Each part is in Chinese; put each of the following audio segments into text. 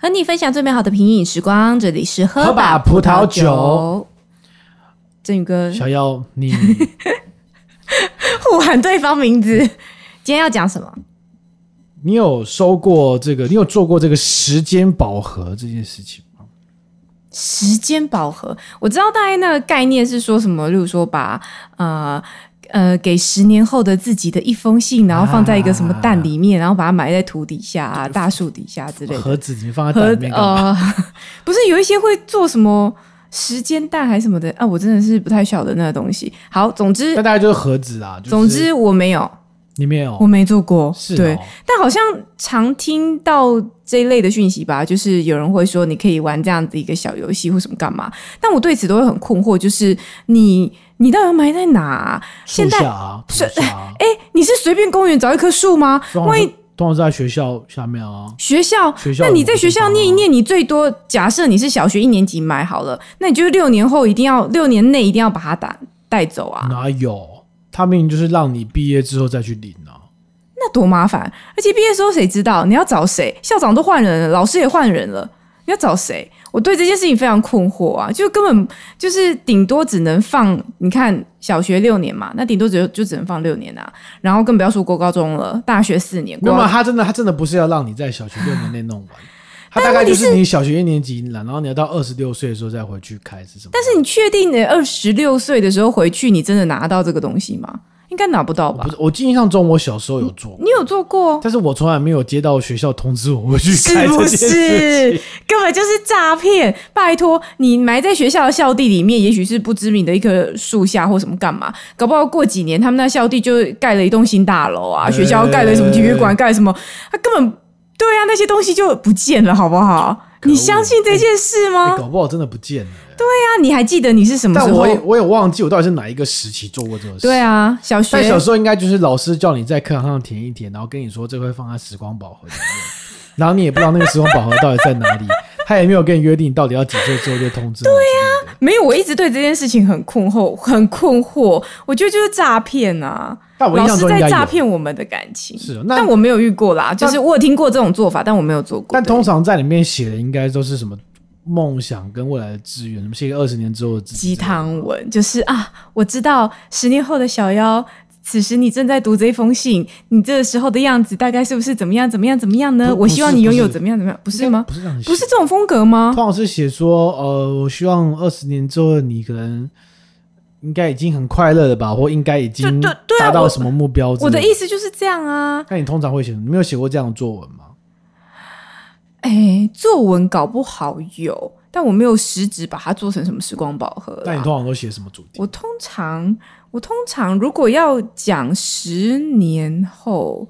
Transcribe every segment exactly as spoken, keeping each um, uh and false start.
和你分享最美好的品饮时光，这里是喝吧葡萄酒。振宇哥，小妖，你互喊对方名字。今天要讲什么？你有收过这个？你有做过这个时间饱和这件事情吗？时间饱和，我知道大概那个概念是说什么，例如说把呃。呃，给十年后的自己的一封信，然后放在一个什么蛋里面，啊、然后把它埋在土底下、啊、大树底下之类的。盒子你放在蛋里面干嘛？呃、不是有一些会做什么时间蛋还是什么的啊？我真的是不太晓得那个东西。好，总之那大概就是盒子啊、就是。总之我没有，你没有，我没做过。是、哦，对，但好像常听到这一类的讯息吧，就是有人会说你可以玩这样子一个小游戏或什么干嘛，但我对此都会很困惑，就是你。你到底要埋在哪、啊？现在啊，是哎、啊欸，你是随便公园找一棵树吗？万一通常是在学校下面啊，学校，学校那你在学校念一念，你最多假设你是小学一年级埋好了，那你就六年后一定要六年内一定要把它打带走啊？哪有？他明明就是让你毕业之后再去领啊，那多麻烦！而且毕业之后谁知道？你要找谁？校长都换人了，老师也换人了，你要找谁？我对这件事情非常困惑啊，就根本就是顶多只能放，你看小学六年嘛，那顶多只就只能放六年啊，然后更不要说过高中了，大学四年。没有，他真的他真的不是要让你在小学六年内弄完，他大概就是你小学一年级，然后你要到二十六岁的时候再回去开始什么。但是你确定你二十六岁的时候回去，你真的拿到这个东西吗？应该拿不到吧？我印象中我小时候有做过，你有做过？但是我从来没有接到学校通知我会去开这件事情，是不是？根本就是诈骗！拜托，你埋在学校的校地里面，也许是不知名的一棵树下或什么干嘛？搞不好过几年他们那校地就盖了一栋新大楼啊，欸、学校盖了什么体育馆，盖什么，他根本对啊，那些东西就不见了，好不好？你相信这件事吗？欸欸、搞不好真的不见了、欸。对啊，你还记得你是什么时候？但我我也忘记我到底是哪一个时期做过这个事。对啊，小学。但小时候应该就是老师叫你在课堂上填一填，然后跟你说这会放在时光宝盒里面，然后你也不知道那个时光宝盒到底在哪里，他也没有跟你约定你到底要几岁之后就通知。对啊，没有，我一直对这件事情很困惑，很困惑。我觉得就是诈骗啊。但我印象中应该有。老师在诈骗我们的感情。是哦，但我没有遇过啦，就是我有听过这种做法，但我没有做过。但通常在里面写的应该都是什么？梦想跟未来的志愿，什么写个二十年之后的鸡汤文，就是啊，我知道十年后的小妖，此时你正在读这封信，你这时候的样子大概是不是怎么样怎么样怎么样呢？我希望你拥有怎么样怎么样，不是吗？不是这样，不是这种风格吗？通常是写说，呃，我希望二十年之后你可能。应该已经很快乐了吧，或应该已经达到什么目标之类的。 我, 我的意思就是这样啊。那你通常会写，你没有写过这样的作文吗？哎，作文搞不好有，但我没有实质把它做成什么时光宝盒。那你通常都写什么主题？我通常我通常如果要讲十年后，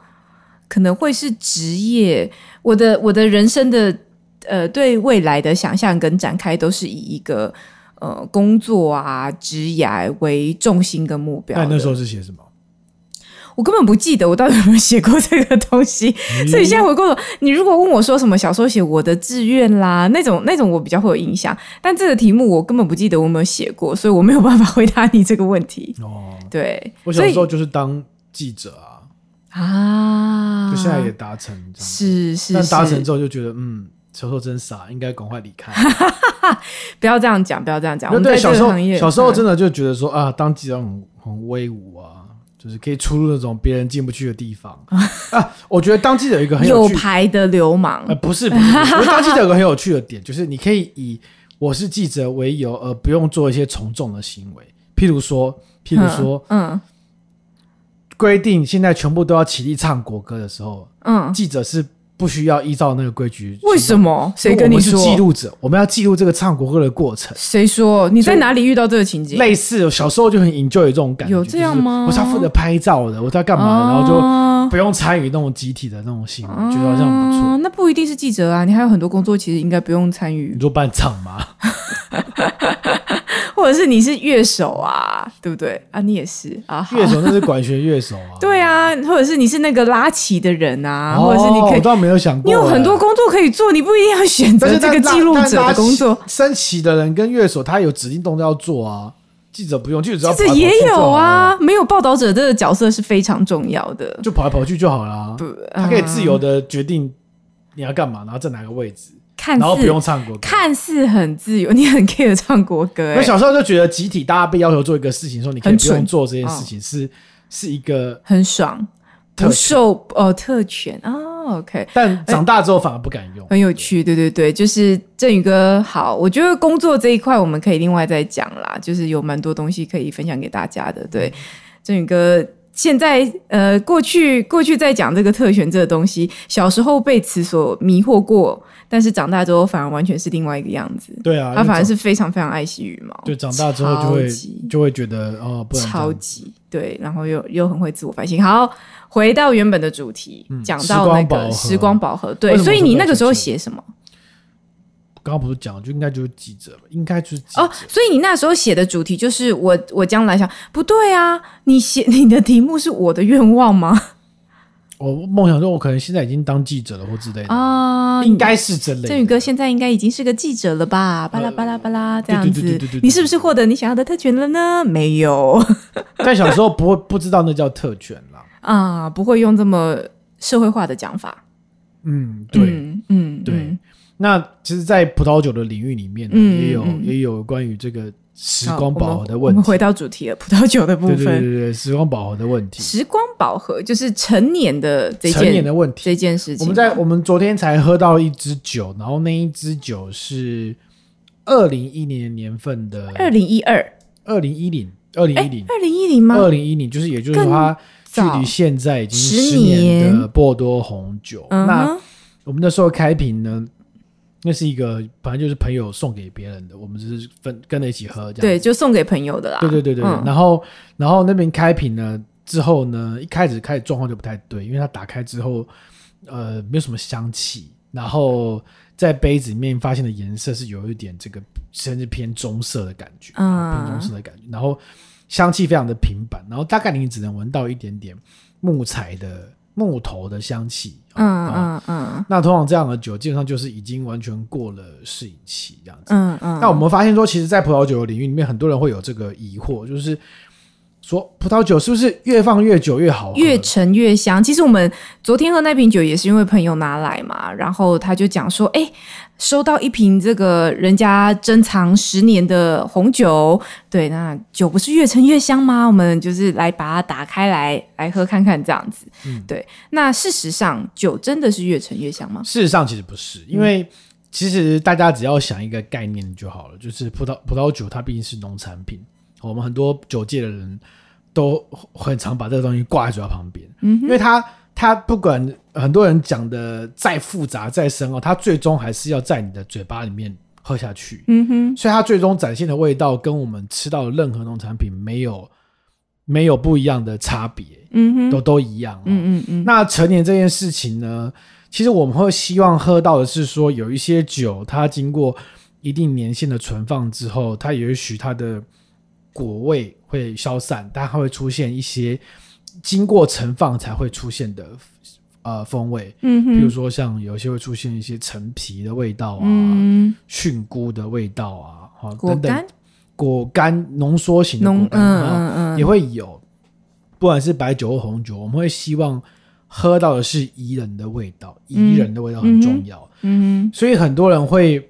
可能会是职业，我的我的人生的呃对未来的想象跟展开都是以一个呃工作啊职业为重心跟目标。那你那时候是写什么？我根本不记得我到底有没有写过这个东西，所以现在回过头，你如果问我说什么小时候写我的志愿啦，那种那种我比较会有印象，但这个题目我根本不记得我有没有写过，所以我没有办法回答你这个问题。哦，对，我小时候就是当记者啊，啊，就现在也达成这样，是是，但达成之后就觉得嗯，小时候真傻，应该赶快离开。不要这样讲，不要这样讲。我们在这个行业，小时候真的就觉得说、嗯、啊，当记者很很威武啊。就是可以出入那种别人进不去的地方啊！我觉得当记者有一个很有趣有牌的流氓，呃、不是不是，我当记者有个很有趣的点，就是你可以以我是记者为由，而不用做一些从众的行为，譬如说，譬如说，嗯，规、嗯、定现在全部都要起立唱国歌的时候，嗯，记者是不需要依照那个规矩。为什么？谁跟你说？我们是记录者，我们要记录这个唱国歌的过程。谁说？你在哪里遇到这个情景？类似，小时候就很 enjoy 这种感觉。有这样吗？就是、我是要负责拍照的，我是要干嘛的、啊，然后就不用参与那种集体的那种行为、啊，觉得好像不错。那不一定是记者啊，你还有很多工作，其实应该不用参与。你做伴唱吗？或者是你是乐手啊，对不对啊？你也是啊，乐手那是管弦乐手啊。对啊，或者是你是那个拉旗的人啊，哦、或者是你可以，我倒没有想过，你有很多工作可以做，你不一定要选择这个记录者的工作。升旗的人跟乐手，他有指定动作要做啊，记者不用，记者只要跑跑去也有啊，没有报道者这个角色是非常重要的，就跑来跑去就好了、啊，他可以自由的决定你要干嘛，然后在哪个位置。看似然后不用唱国歌，看似很自由，你很 care 唱国歌、欸。我小时候就觉得集体大家被要求做一个事情的时候，你可以不用做这件事情，哦、是是一个很爽。不受哦特权啊、哦、，OK。但长大之后反而不敢用，很有趣，对对对，就是振宇哥好，我觉得工作这一块我们可以另外再讲啦，就是有蛮多东西可以分享给大家的。对，振宇哥现在呃过去过去在讲这个特权这个东西，小时候被此所迷惑过，但是长大之后反而完全是另外一个样子。对啊，他反而是非常非常爱惜羽毛。对，长大之后就会就会觉得哦，不然超级对，然后又又很会自我反省。好。回到原本的主题，讲、嗯、到那个时光宝盒，对，所以你那个时候写什么？刚刚不是讲，就应该就是记者，应该就是记者哦。所以你那时候写的主题就是我，我将来想，不对啊，你写你的题目是我的愿望吗？我梦想中我可能现在已经当记者了或之类的啊、呃，应该是这类的。振宇哥现在应该已经是个记者了吧？巴拉巴拉巴拉这样子，對對對對對對對你是不是获得你想要的特权了呢？没有，但小时候不会不知道那叫特权啦。啊、嗯，不会用这么社会化的讲法。嗯，对，嗯，嗯对嗯。那其实，在葡萄酒的领域里面，嗯、也有、嗯、也有关于这个时光宝盒的问题。我们, 我们回到主题了，葡萄酒的部分。对对 对, 对时光宝盒的问题。时光宝盒就是成年的这件成年的问题这件事情。我们在我们昨天才喝到一支酒，然后那一支酒是二零一零年份的二零一二二零一零二零一零二零一零吗？二零一零就是也就是说它。距离现在已经十年的波尔多红酒、嗯、那我们那时候开瓶呢，那是一个反正就是朋友送给别人的，我们只是分跟着一起喝这样，对，就送给朋友的啦，对对对对、嗯、然后然后那边开瓶呢之后呢，一开始开始状况就不太对，因为它打开之后呃没有什么香气，然后在杯子里面发现的颜色是有一点这个甚至偏棕色的感觉、嗯、偏棕色的感觉，然后香气非常的平板，然后大概你只能闻到一点点木材的木头的香气。嗯嗯嗯。那通常这样的酒基本上就是已经完全过了适饮期这样子。嗯嗯。那我们发现说，其实，在葡萄酒的领域里面，很多人会有这个疑惑，就是说葡萄酒是不是越放越久越好喝，越陈越香？其实我们昨天喝那瓶酒也是因为朋友拿来嘛，然后他就讲说，哎、欸。收到一瓶这个人家珍藏十年的红酒，对，那酒不是越陈越香吗？我们就是来把它打开来来喝看看这样子、嗯、对，那事实上酒真的是越陈越香吗？事实上其实不是，因为其实大家只要想一个概念就好了，就是葡萄葡萄酒它毕竟是农产品，我们很多酒界的人都很常把这个东西挂在嘴巴旁边、嗯、因为它它不管很多人讲的再复杂再深奥、哦，它最终还是要在你的嘴巴里面喝下去。嗯哼，所以它最终展现的味道跟我们吃到的任何农产品没有没有不一样的差别。嗯哼，都都一样、哦。嗯嗯嗯。那陈年这件事情呢，其实我们会希望喝到的是说，有一些酒它经过一定年限的存放之后，它也许它的果味会消散，但它会出现一些。经过陈放才会出现的呃风味，嗯哼，比如说像有些会出现一些陈皮的味道啊，嗯、菌菇的味道啊，好、啊、果干等等果干浓缩型的果干、嗯嗯嗯、也会有，不管是白酒或红酒，我们会希望喝到的是宜人的味道，宜人的味道很重要，嗯哼，所以很多人会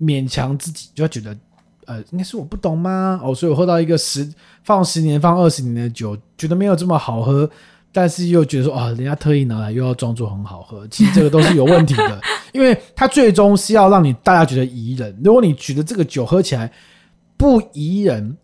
勉强自己就觉得。呃，应该是我不懂吗？哦，所以我喝到一个十放十年、放二十年的酒，觉得没有这么好喝，但是又觉得说啊、哦，人家特意拿来又要装作很好喝，其实这个都是有问题的，因为它最终是要让你大家觉得宜人。如果你觉得这个酒喝起来不宜人，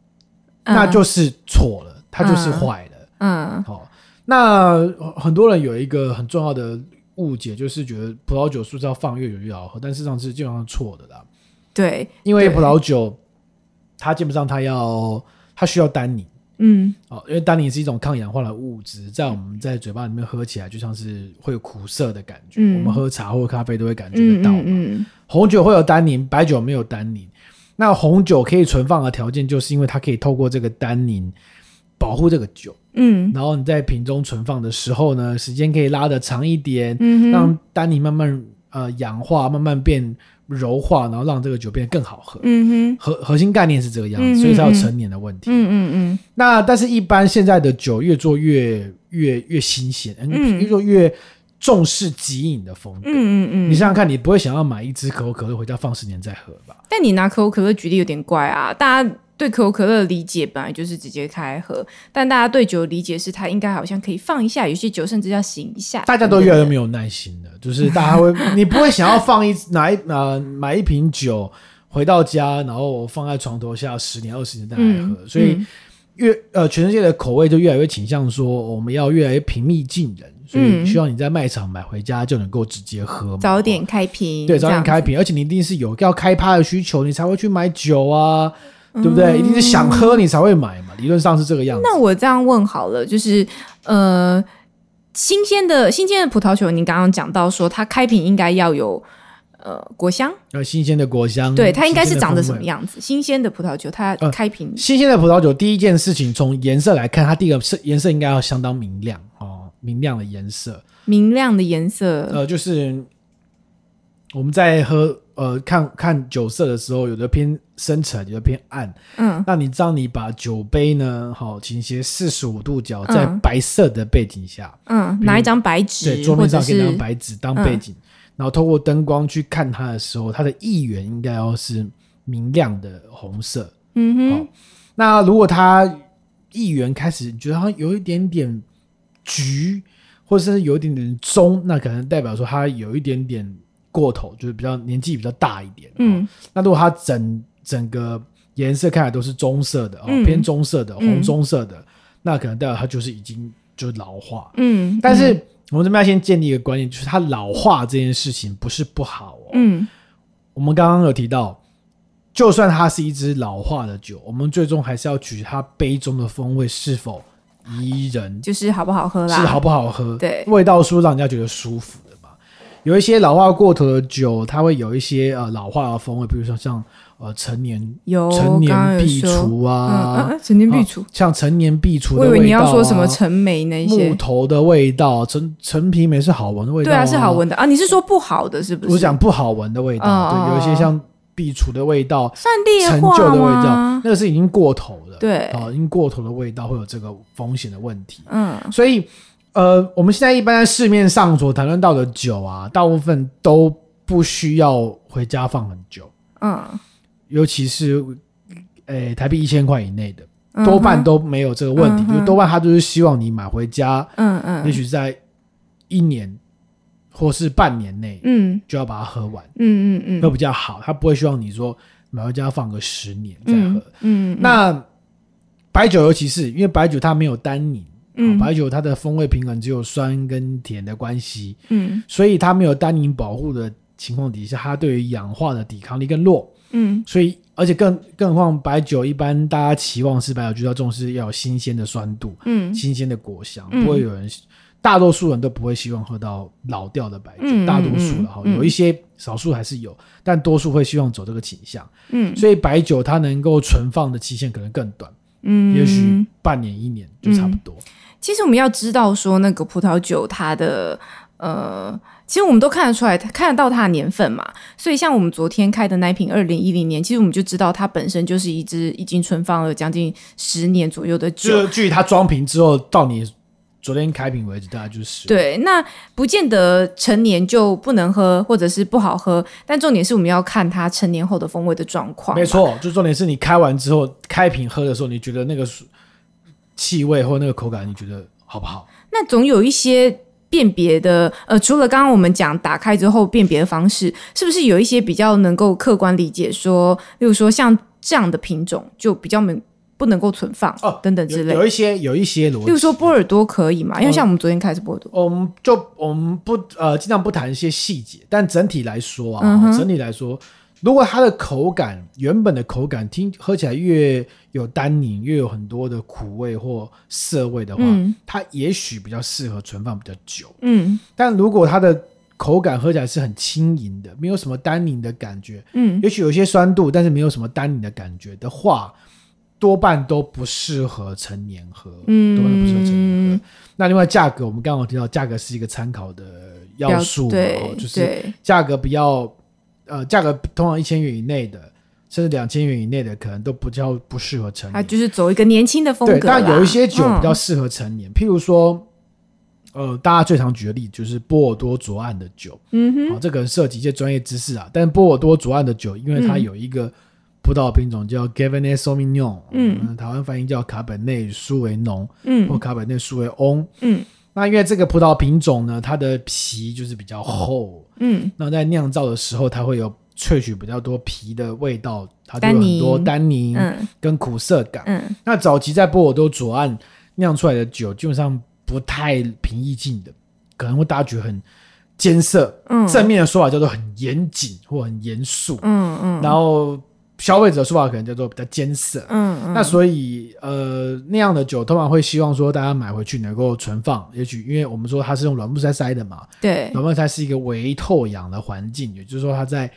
那就是错了，嗯、它就是坏了。嗯，好、哦，那很多人有一个很重要的误解，就是觉得葡萄酒是不是要放越久越好喝，但事实上是基本上错的啦。对，因为葡萄酒。它基本上它要它需要单宁，嗯，哦，因为单宁是一种抗氧化的物质，在我们在嘴巴里面喝起来就像是会有苦涩的感觉、嗯、我们喝茶或咖啡都会感觉得到嘛、嗯嗯嗯、红酒会有单宁，白酒没有单宁，那红酒可以存放的条件就是因为它可以透过这个单宁保护这个酒，嗯，然后你在瓶中存放的时候呢，时间可以拉得长一点、嗯、让单宁慢慢呃氧化，慢慢变柔化，然后让这个酒变得更好喝。嗯哼，核核心概念是这个样子，嗯哼嗯哼，所以才有陈年的问题。嗯嗯嗯。那但是，一般现在的酒越做越越越新鲜，嗯，越做越重视极饮的风格。嗯嗯嗯，你想想看，你不会想要买一支可口可乐回家放十年再喝吧？但你拿可口可乐举例有点怪啊，大家对可口可乐的理解本来就是直接开喝，但大家对酒的理解是它应该好像可以放一下，有些酒甚至要醒一下。大家都越来越没有耐心了，就是大家会，你不会想要放一拿一呃买一瓶酒回到家，然后放在床头下十年二十年再来喝，嗯、所以。嗯越呃，全世界的口味就越来越倾向说，我们要越来越平易近人，所以希望你在卖场买回家就能够直接喝嘛，早点开瓶，对，早点开瓶，而且你一定是有要开趴的需求，你才会去买酒啊，对不对？嗯、一定是想喝你才会买嘛，理论上是这个样子。那我这样问好了，就是呃，新鲜的新鲜的葡萄酒，你刚刚讲到说它开瓶应该要有。呃，果香，呃，新鲜的果香，对，它应该是长得什么样子？新鲜的葡萄酒，它开瓶、呃，新鲜的葡萄酒，第一件事情从颜色来看，它第一个颜色应该要相当明亮哦，明亮的颜色，明亮的颜色，呃，就是我们在喝呃看看酒色的时候，有的偏深沉，有的偏暗，嗯，那你让你把酒杯呢，好、哦，倾斜四十五度角，在白色的背景下，嗯，拿一张白纸，对，桌面上可以拿白纸当背景。嗯然后透过灯光去看它的时候，它的液源应该要是明亮的红色。嗯哼，哦、那如果它液源开始觉得好像有一点点橘，或者是有一点点棕，那可能代表说它有一点点过头，就是比较年纪比较大一点。嗯，哦、那如果它整整个颜色看起来都是棕色的，哦嗯、偏棕色的、红棕色的，嗯、那可能代表它就是已经就是老化。嗯，但是。嗯我们这边要先建立一个观念，就是它老化这件事情不是不好哦。嗯，我们刚刚有提到，就算它是一支老化的酒，我们最终还是要取它杯中的风味是否宜人，就是好不好喝啦，是好不好喝，对，味道是让人家觉得舒服的嘛。有一些老化过头的酒，它会有一些呃老化的风味，比如说像呃陈年陈年壁橱啊，陈、嗯啊、年壁橱、啊，像陈年壁橱的味道、啊。我以为你要说什么陈梅那些木头的味道，陈陈皮梅是好闻的味道、啊。对啊，是好闻的啊。你是说不好的是不是？我讲不好闻的味道，哦、对，有一些像壁橱的味道，算裂化陈旧的味道，那个是已经过头了。对，啊，已经过头的味道会有这个风险的问题。嗯，所以呃，我们现在一般在市面上所谈论到的酒啊，大部分都不需要回家放很久。嗯。尤其是，诶，台币一千块以内的、嗯，多半都没有这个问题，嗯、就是多半他就是希望你买回家，嗯嗯，也许在一年或是半年内，嗯，就要把它喝完，嗯嗯嗯，都比较好，他不会希望你说买回家放个十年再喝，嗯，嗯嗯那白酒尤其是因为白酒它没有单宁。嗯、白酒它的风味平衡只有酸跟甜的关系，嗯，所以它没有单宁保护的情况底下，它对于氧化的抵抗力更弱。嗯，所以而且更更何况白酒一般大家期望是白酒就要重视要有新鲜的酸度，嗯，新鲜的果香，嗯、不会有人，大多数人都不会希望喝到老掉的白酒，嗯、大多数了哈、嗯，有一些少数还是有，但多数会希望走这个倾向，嗯，所以白酒它能够存放的期限可能更短，嗯，也许半年一年就差不多。嗯、其实我们要知道说那个葡萄酒它的呃。其实我们都看得出来，看得到它的年份嘛，所以像我们昨天开的那一瓶二零一零年，其实我们就知道它本身就是一支已经存放了将近十年左右的酒，就距它装瓶之后到你昨天开瓶为止，大概就是十年。对，那不见得成年就不能喝，或者是不好喝，但重点是我们要看它成年后的风味的状况。没错，就重点是你开完之后，开瓶喝的时候，你觉得那个气味或那个口感，你觉得好不好？那总有一些。辨别的呃，除了刚刚我们讲打开之后辨别的方式，是不是有一些比较能够客观理解说，例如说像这样的品种就比较没不能够存放、哦、等等之类的，有一些有一些逻辑，例如说波尔多可以嘛、嗯？因为像我们昨天开始波尔多，我们就我们不呃尽量不谈一些细节，但整体来说啊，嗯、整体来说，如果它的口感原本的口感听喝起来越有单宁，越有很多的苦味或涩味的话、嗯、它也许比较适合存放比较久、嗯、但如果它的口感喝起来是很轻盈的，没有什么单宁的感觉、嗯、也许有些酸度但是没有什么单宁的感觉的话，多半都不适合成年喝、嗯、多半都不适合成年喝。那另外价格，我们刚刚有提到价格是一个参考的要素，对，就是价格比较呃，价格通常一千元以内的，甚至两千元以内的，可能都比较不适合成年。它就是走一个年轻的风格啦。对，但有一些酒比较适合成年，嗯、譬如说，呃，大家最常举的例子就是波尔多左岸的酒，嗯哼，好、哦，这个涉及一些专业知识啊。但波尔多左岸的酒，因为它有一个葡萄品种叫 Cabernet Sauvignon， 嗯，嗯台湾翻译叫卡本内苏维农，嗯，或卡本内苏维翁，嗯。那因为这个葡萄品种呢，它的皮就是比较厚，嗯，那在酿造的时候，它会有萃取比较多皮的味道，它就有很多单宁跟苦涩感。嗯嗯、那早期在波尔多左岸酿出来的酒，基本上不太平易近的，可能会大家觉得很艰涩、嗯、正面的说法叫做很严谨或很严肃、嗯嗯、然后消费者的说法可能叫做比较艰涩、嗯嗯、那所以呃那样的酒通常会希望说大家买回去能够存放，也许因为我们说它是用软木塞塞的嘛，对，软木塞是一个微透氧的环境，也就是说它在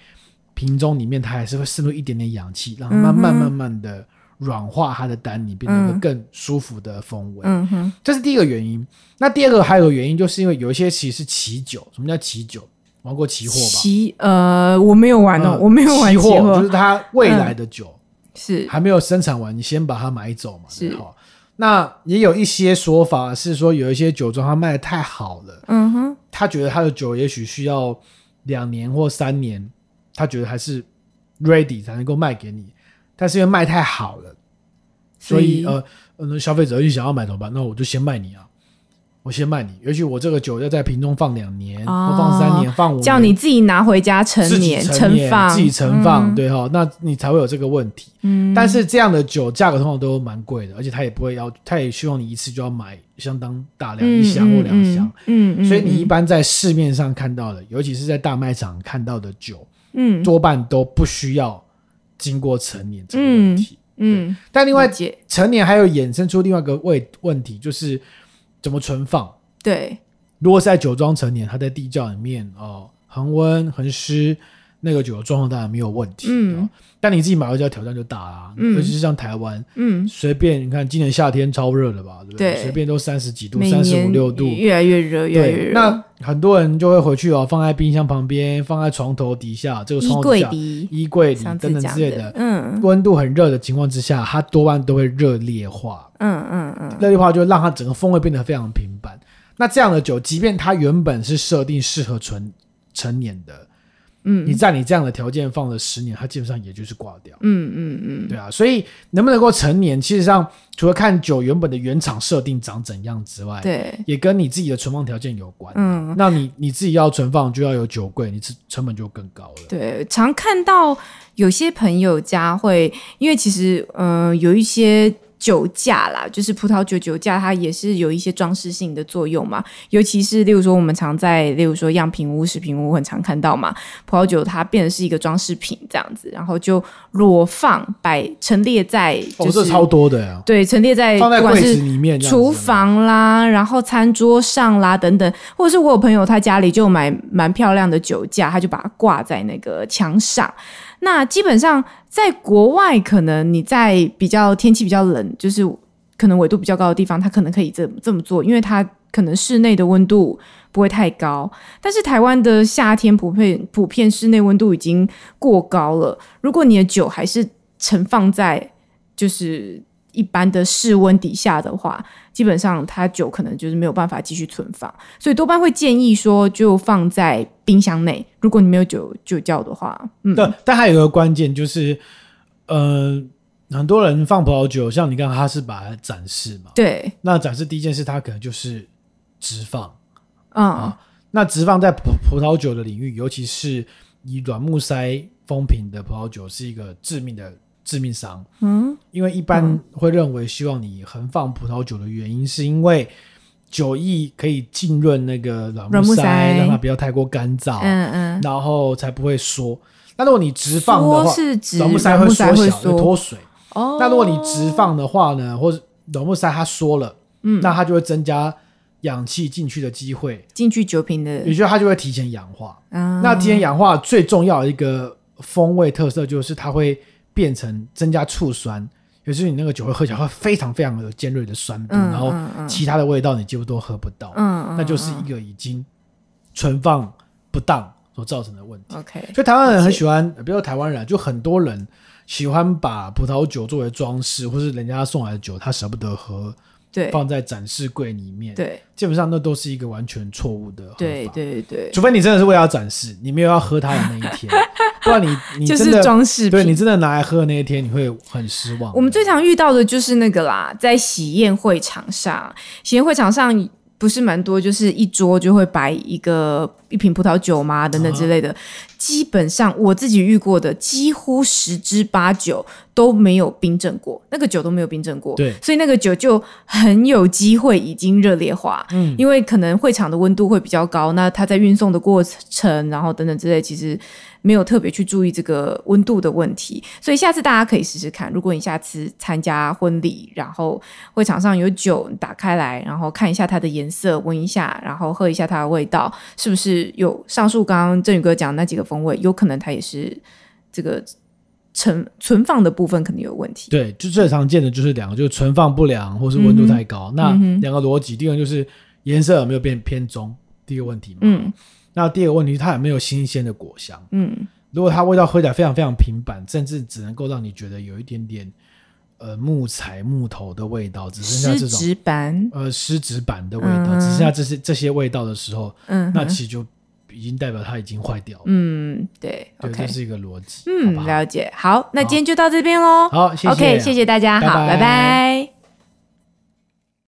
瓶中里面它还是会渗入一点点氧气，然后慢慢慢慢的、嗯软化它的单宁，变成一个更舒服的风味、嗯嗯、这是第一个原因。那第二个还有个原因就是因为有一些其实是期酒。什么叫期酒？玩过期货吧？期呃我没有玩哦、呃、我没有玩期货，期货就是它未来的酒、嗯、是还没有生产完你先把它买走嘛，是好。那也有一些说法是说有一些酒庄它卖得太好了，嗯哼，他觉得他的酒也许需要两年或三年，他觉得还是 ready 才能够卖给你，但是因为卖太好了，所以呃，消费者就想要买怎么办？那我就先卖你啊，我先卖你。也许我这个酒要在瓶中放两年，哦、或放三年，放五年，叫你自己拿回家陈年、陈放、自己陈放，嗯、对哈、哦，那你才会有这个问题。嗯，但是这样的酒价格通常都蛮贵的，而且他也不会要，他也希望你一次就要买相当大量一箱或两箱。嗯，嗯嗯所以你一般在市面上看到的，尤其是在大卖场看到的酒，嗯，多半都不需要经过成年这个问题。嗯，嗯但另外成年还有衍生出另外一个问题，就是怎么存放。对，如果是在酒庄成年，它在地窖里面哦，恒温恒湿，那个酒的状况当然没有问题。嗯，哦、但你自己买回家挑战就大啦。嗯，尤其是像台湾，嗯，随便你看今年夏天超热了吧，对不对？随便都三十几度，三十五六度，越来越热，越来越热。那很多人就会回去哦，放在冰箱旁边，放在床头底下，这个床头底下衣柜底等等之类的，嗯，温度很热的情况之下，它多半都会热裂化，嗯嗯嗯，热裂化就让它整个风味变得非常平板。那这样的酒，即便它原本是设定适合存成年的，嗯，你在你这样的条件放了十年，它基本上也就是挂掉，嗯嗯嗯，对啊，所以能不能够成年，其实上除了看酒原本的原厂设定长怎样之外，对，也跟你自己的存放条件有关。嗯，那你你自己要存放就要有酒柜，你成本就更高了。对，常看到有些朋友家会，因为其实呃有一些酒架啦，就是葡萄酒酒架，它也是有一些装饰性的作用嘛。尤其是例如说我们常在例如说样品屋、食品屋很常看到嘛，葡萄酒它变成是一个装饰品这样子，然后就裸放摆陈列在、就是、哦，这超多的呀、啊。对，陈列在放在柜子里面，厨房啦，然后餐桌上啦等等，或者是我有朋友他家里就买蛮漂亮的酒架，他就把它挂在那个墙上。那基本上在国外，可能你在比较天气比较冷，就是可能纬度比较高的地方，它可能可以这么这么做，因为它可能室内的温度不会太高。但是台湾的夏天普遍普遍室内温度已经过高了，如果你的酒还是盛放在就是一般的室温底下的话，基本上它酒可能就是没有办法继续存放，所以多半会建议说就放在冰箱内，如果你没有酒酒窖的话。嗯，对，但还有一个关键就是呃很多人放葡萄酒，像你刚刚他是把它展示嘛，对，那展示第一件事他可能就是直放、嗯、啊，那直放在葡萄酒的领域，尤其是以软木塞封瓶的葡萄酒是一个致命的致命伤。嗯，因为一般会认为希望你横放葡萄酒的原因是因为酒液可以浸润那个软木塞，让它不要太过干燥，嗯嗯，然后才不会缩。那如果你直放的话，软木塞会缩小，会脱水、哦、那如果你直放的话呢，或者软木塞它缩了、嗯、那它就会增加氧气进去的机会，进去酒瓶的，也就是它就会提前氧化、嗯、那提前氧化最重要的一个风味特色就是它会变成增加醋酸，也就是你那个酒会喝起来会非常非常有尖锐的酸度、嗯、然后其他的味道你几乎都喝不到、嗯、那就是一个已经存放不当所造成的问题、okay, 所以台湾人很喜欢，不要说台湾人，就很多人喜欢把葡萄酒作为装饰，或是人家送来的酒他舍不得喝，对，放在展示柜里面，对，基本上那都是一个完全错误的喝法。对对对，除非你真的是为了要展示，你没有要喝它的那一天，不然你你真的就是装饰品，对，你真的拿来喝的那一天，你会很失望。我们最常遇到的就是那个啦，在喜宴会场上，喜宴会场上。不是蛮多，就是一桌就会摆一个一瓶葡萄酒嘛，等等之类的、啊。基本上我自己遇过的，几乎十之八九都没有冰镇过，那个酒都没有冰镇过，对，所以那个酒就很有机会已经热裂化。嗯，因为可能会场的温度会比较高，那它在运送的过程，然后等等之类，其实没有特别去注意这个温度的问题。所以下次大家可以试试看，如果你下次参加婚礼，然后会场上有酒，你打开来，然后看一下它的颜色。色闻一下，然后喝一下它的味道，是不是有上述刚刚振宇哥讲的那几个风味？有可能它也是这个存存放的部分可能有问题。对，就最常见的就是两个，就是存放不良或是温度太高。嗯、那两个逻辑，第一个就是颜色有没有变偏棕，第一个问题嘛。嗯。那第二个问题，它有没有新鲜的果香？嗯。如果它味道喝起来非常非常平板，甚至只能够让你觉得有一点点。呃，木材木头的味道，只剩下这种湿纸板，呃，湿纸板的味道，嗯、只剩下这些这些味道的时候、嗯，那其实就已经代表它已经坏掉了。嗯，对，对， okay. 这是一个逻辑。嗯，好好，了解。好，那今天就到这边喽。好，谢谢，OK， 谢谢大家，拜拜好，拜拜。